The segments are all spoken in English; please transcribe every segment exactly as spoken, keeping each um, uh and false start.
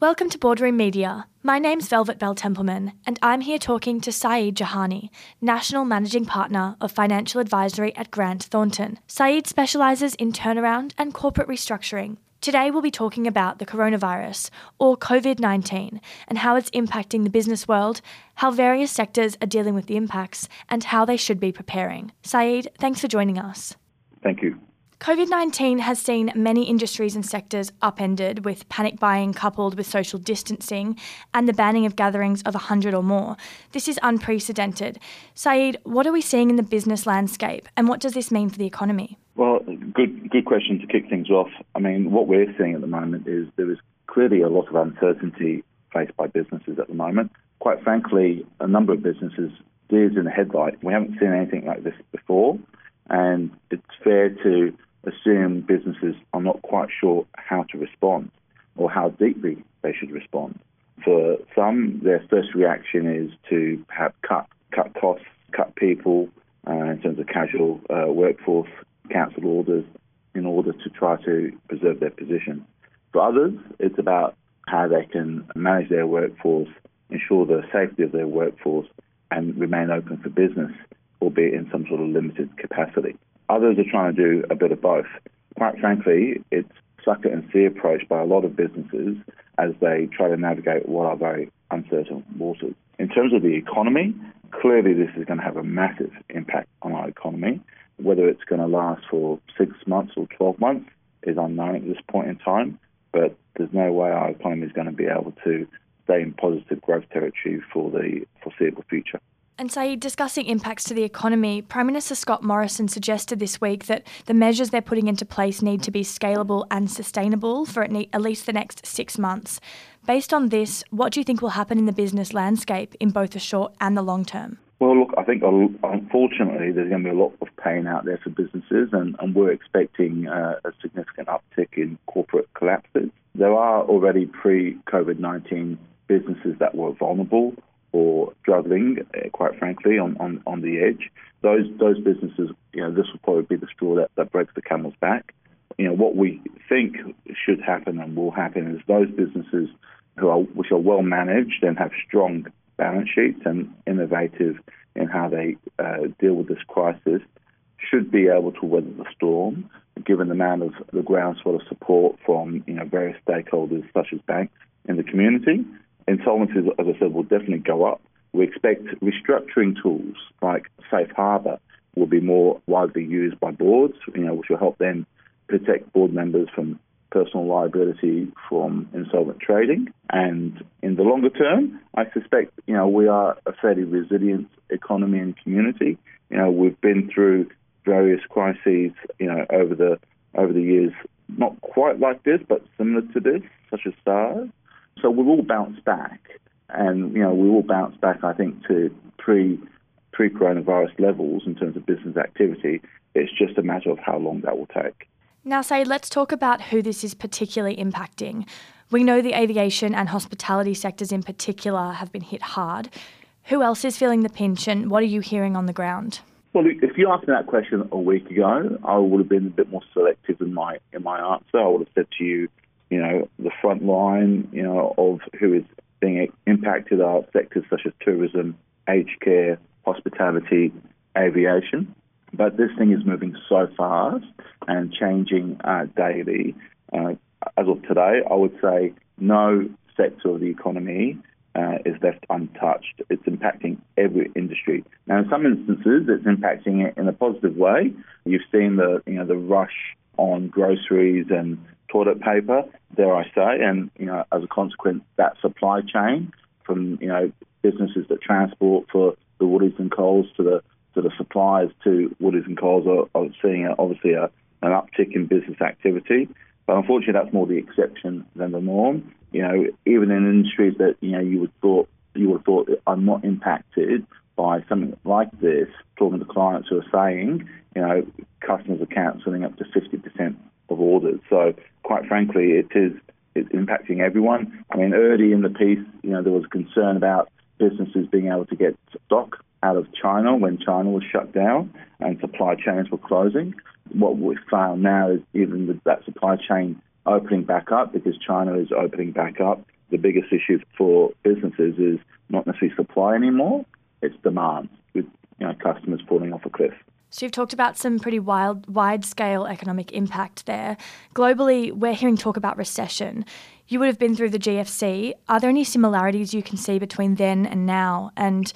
Welcome to Boardroom Media. My name's Velvet Bell-Templeman, and I'm here talking to Saeed Jahani, National Managing Partner of Financial Advisory at Grant Thornton. Saeed specialises in turnaround and corporate restructuring. Today we'll be talking about the coronavirus, or COVID nineteen, and how it's impacting the business world, how various sectors are dealing with the impacts, and how they should be preparing. Saeed, thanks for joining us. Thank you. COVID nineteen has seen many industries and sectors upended, with panic buying coupled with social distancing and the banning of gatherings of one hundred or more. This is unprecedented. Saeed, what are we seeing in the business landscape, and what does this mean for the economy? Well, good good question to kick things off. I mean, what we're seeing at the moment is there is clearly a lot of uncertainty faced by businesses at the moment. Quite frankly, a number of businesses, deers in the headlights. We haven't seen anything like this before, and it's fair to assume businesses are not quite sure how to respond or how deeply they should respond. For some, their first reaction is to perhaps cut, cut costs, cut people uh, in terms of casual uh, workforce, cancel orders in order to try to preserve their position. For others, it's about how they can manage their workforce, ensure the safety of their workforce, and remain open for business, albeit in some sort of limited capacity. Others are trying to do a bit of both. Quite frankly, it's sucker and see approach by a lot of businesses as they try to navigate what are very uncertain waters. In terms of the economy, clearly this is going to have a massive impact on our economy. Whether it's going to last for six months or twelve months is unknown at this point in time, but there's no way our economy is going to be able to stay in positive growth territory for the foreseeable future. And Saeed, discussing impacts to the economy, Prime Minister Scott Morrison suggested this week that the measures they're putting into place need to be scalable and sustainable for at least the next six months. Based on this, what do you think will happen in the business landscape in both the short and the long term? Well, look, I think unfortunately there's going to be a lot of pain out there for businesses, and, and we're expecting uh, a significant uptick in corporate collapses. There are already pre-COVID nineteen businesses that were vulnerable or struggling, quite frankly, on, on, on the edge. Those those businesses, you know, this will probably be the straw that, that breaks the camel's back. You know, what we think should happen and will happen is those businesses who are which are well managed and have strong balance sheets and innovative in how they uh, deal with this crisis should be able to weather the storm, given the amount of the groundswell of support from, you know, various stakeholders such as banks in the community. Insolvencies, as I said, will definitely go up. We expect restructuring tools like Safe Harbour will be more widely used by boards, you know, which will help them protect board members from personal liability from insolvent trading. And in the longer term, I suspect, you know, we are a fairly resilient economy and community. You know, we've been through various crises, you know, over the over the years, not quite like this, but similar to this, such as SARS. So we will bounce back, and, you know, we will bounce back, I think, to pre, pre-coronavirus levels in terms of business activity. It's just a matter of how long that will take. Now, Saeed, let's talk about who this is particularly impacting. We know the aviation and hospitality sectors in particular have been hit hard. Who else is feeling the pinch, and what are you hearing on the ground? Well, if you asked me that question a week ago, I would have been a bit more selective in my in my answer. I would have said to you, you know, the front line, you know, of who is being impacted are sectors such as tourism, aged care, hospitality, aviation. But this thing is moving so fast and changing uh, daily. Uh, as of today, I would say no sector of the economy uh, is left untouched. It's impacting every industry. Now, in some instances, it's impacting it in a positive way. You've seen the, you know, the rush on groceries and toilet paper, dare I say, and, you know, as a consequence, that supply chain from, you know, businesses that transport for the Woodies and Coles to the to the suppliers to Woodies and Coles are, are seeing a, obviously a, an uptick in business activity, but unfortunately, that's more the exception than the norm. You know, even in industries that, you know, you would thought you would have thought are not impacted by something like this, talking to clients who are saying, you know, customers are cancelling up to fifty percent of orders. So, quite frankly, it is it's impacting everyone. I mean, early in the piece, you know, there was concern about businesses being able to get stock out of China when China was shut down and supply chains were closing. What we found now is even with that supply chain opening back up, because China is opening back up, the biggest issue for businesses is not necessarily supply anymore, it's demand, with you know, customers falling off a cliff. So you've talked about some pretty wild, wide-scale economic impact there. Globally, we're hearing talk about recession. You would have been through the G F C. Are there any similarities you can see between then and now, and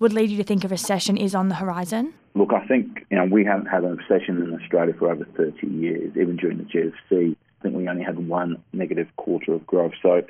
would lead you to think a recession is on the horizon? Look, I think you know we haven't had a recession in Australia for over thirty years, even during the G F C. I think we only had one negative quarter of growth. So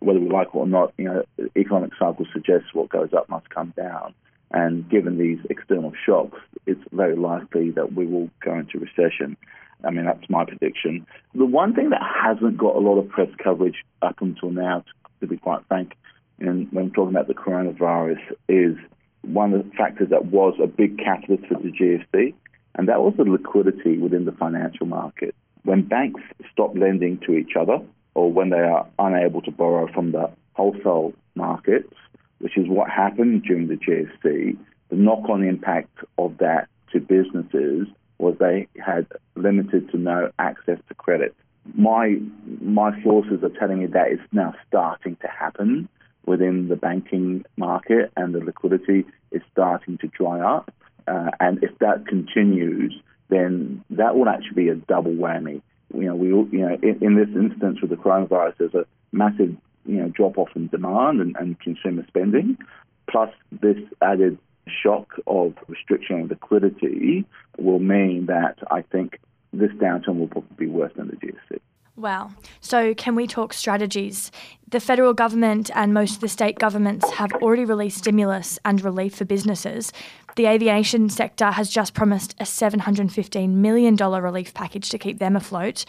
whether we like it or not, you know, the economic cycle suggests what goes up must come down. And given these external shocks, it's very likely that we will go into recession. I mean, that's my prediction. The one thing that hasn't got a lot of press coverage up until now, to be quite frank, and when talking about the coronavirus, is one of the factors that was a big catalyst for the G F C, and that was the liquidity within the financial market. When banks stop lending to each other, or when they are unable to borrow from the wholesale markets, which is what happened during the G F C, the knock-on impact of that to businesses was they had limited to no access to credit. My my sources are telling me that it's now starting to happen within the banking market, and the liquidity is starting to dry up. Uh, and if that continues, then that will actually be a double whammy. You know, we you know in, in this instance with the coronavirus, there's a massive you know, drop-off in demand and, and consumer spending, plus this added shock of restriction on liquidity will mean that I think this downturn will probably be worse than the G F C. Wow. So can we talk strategies? The federal government and most of the state governments have already released stimulus and relief for businesses. The aviation sector has just promised a seven hundred fifteen million dollars relief package to keep them afloat.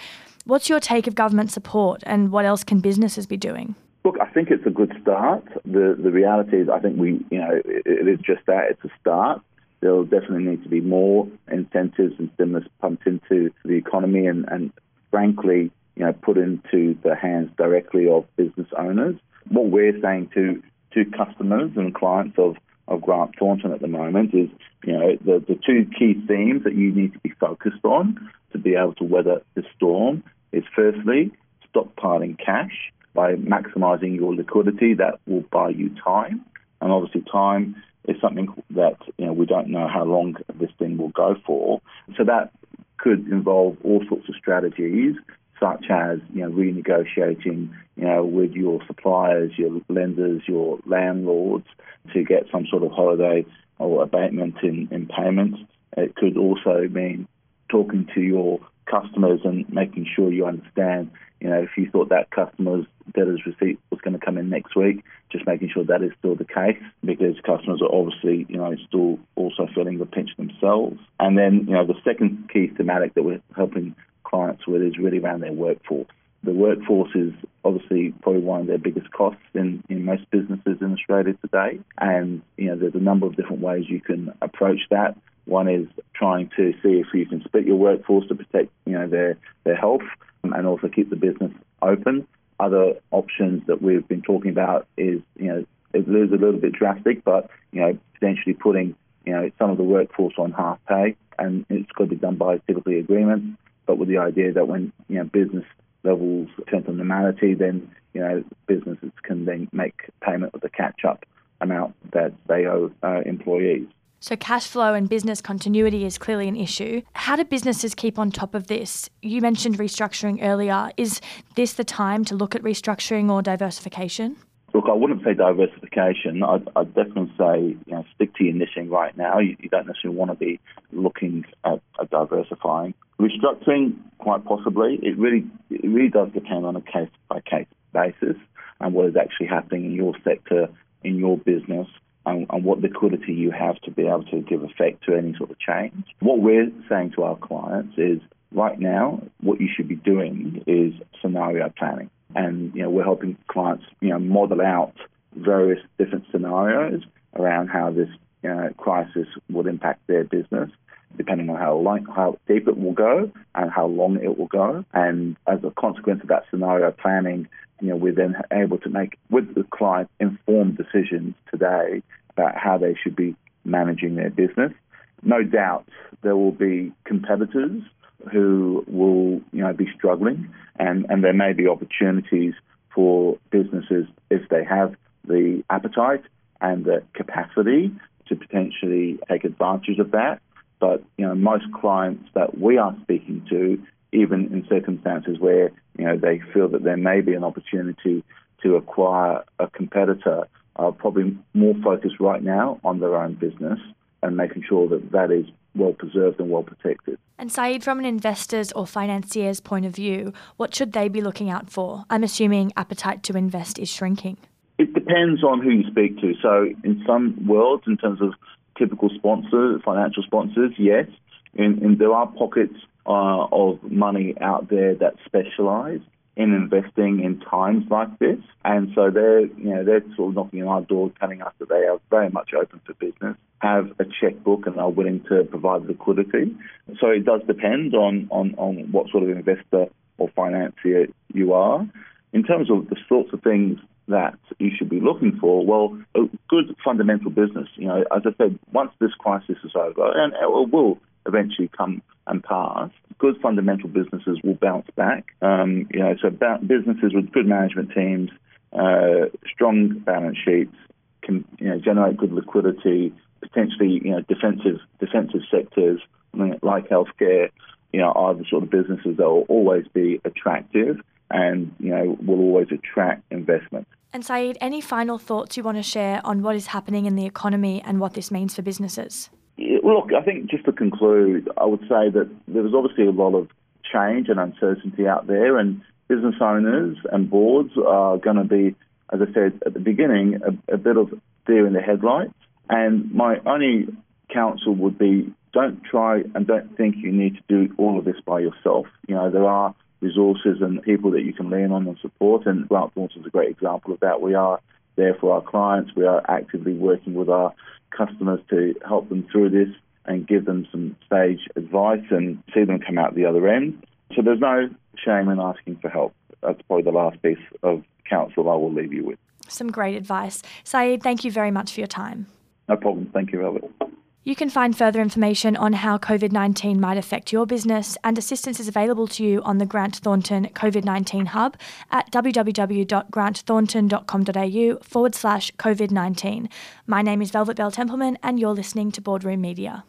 What's your take of government support, and what else can businesses be doing? Look, I think it's a good start. The the reality is I think we, you know, it, it is just that. It's a start. There'll definitely need to be more incentives and stimulus pumped into the economy and, and frankly, you know, put into the hands directly of business owners. What we're saying to, to customers and clients of, of Grant Thornton at the moment is, you know, the, the two key themes that you need to be focused on to be able to weather the storm is firstly, stockpiling cash by maximising your liquidity. That will buy you time. And obviously time is something that, you know, we don't know how long this thing will go for. So that could involve all sorts of strategies, such as, you know, renegotiating, you know, with your suppliers, your lenders, your landlords to get some sort of holiday or abatement in, in payments. It could also mean talking to your customers and making sure you understand, you know, if you thought that customer's debtor's receipt was going to come in next week, just making sure that is still the case, because customers are obviously, you know, still also feeling the pinch themselves. And then, you know, the second key thematic that we're helping clients with is really around their workforce. The workforce is obviously probably one of their biggest costs in, in most businesses in Australia today. And, you know, there's a number of different ways you can approach that. One is trying to see if you can split your workforce to protect, you know, their, their health and also keep the business open. Other options that we've been talking about is, you know, it is a little bit drastic, but, you know, potentially putting, you know, some of the workforce on half pay, and it's got to be done by typically agreements, but with the idea that when, you know, business levels turn to normality, then, you know, businesses can then make payment of the catch-up amount that they owe uh, employees. So cash flow and business continuity is clearly an issue. How do businesses keep on top of this? You mentioned restructuring earlier. Is this the time to look at restructuring or diversification? Look, I wouldn't say diversification. I'd, I'd definitely say, you know, stick to your niching right now. You, you don't necessarily want to be looking at, at diversifying. Restructuring, quite possibly. It really it really does depend on a case-by-case basis and what is actually happening in your sector, in your business, and, and what liquidity you have to be able to give effect to any sort of change. What we're saying to our clients is, right now, what you should be doing is scenario planning. And, you know, we're helping clients, you know, model out various different scenarios around how this you know, crisis would impact their business, depending on how long, how deep it will go and how long it will go. And as a consequence of that scenario planning, you know, we're then able to make, with the client, informed decisions today about how they should be managing their business. No doubt there will be competitors who will, you know, be struggling, and, and there may be opportunities for businesses if they have the appetite and the capacity to potentially take advantage of that. But, you know, most clients that we are speaking to, even in circumstances where, you know, they feel that there may be an opportunity to acquire a competitor, are probably more focused right now on their own business and making sure that that is well preserved and well protected. And Saeed, from an investor's or financier's point of view, what should they be looking out for? I'm assuming appetite to invest is shrinking. It depends on who you speak to. So in some worlds, in terms of typical sponsors, financial sponsors, yes. And, and there are pockets uh, of money out there that specialise in investing in times like this. And so they're, you know, they're sort of knocking on our door, telling us that they are very much open for business, have a checkbook and are willing to provide liquidity. So it does depend on, on, on what sort of investor or financier you are. In terms of the sorts of things that you should be looking for, well, a good fundamental business. You know, as I said, once this crisis is over, and it will eventually come and pass, good fundamental businesses will bounce back. Um, you know, so businesses with good management teams, uh, strong balance sheets, can you know, generate good liquidity. Potentially, you know, defensive defensive sectors like healthcare, you know, are the sort of businesses that will always be attractive and, you know, will always attract investment. And Saeed, any final thoughts you want to share on what is happening in the economy and what this means for businesses? Look, I think just to conclude, I would say that there was obviously a lot of change and uncertainty out there, and business owners and boards are going to be, as I said at the beginning, a, a bit of deer in the headlights. And my only counsel would be, don't try and don't think you need to do all of this by yourself. You know, there are resources and people that you can lean on and support, and Grant Thornton is a great example of that. We are there for our clients. We are actively working with our customers to help them through this and give them some sage advice and see them come out the other end. So there's no shame in asking for help. That's probably the last piece of counsel I will leave you with. Some great advice. Saeed, thank you very much for your time. No problem. Thank you, Velvet. You can find further information on how COVID nineteen might affect your business, and assistance is available to you on the Grant Thornton COVID nineteen Hub at w w w dot grant thornton dot com dot a u forward slash COVID nineteen. My name is Velvet Bell-Templeman, and you're listening to Boardroom Media.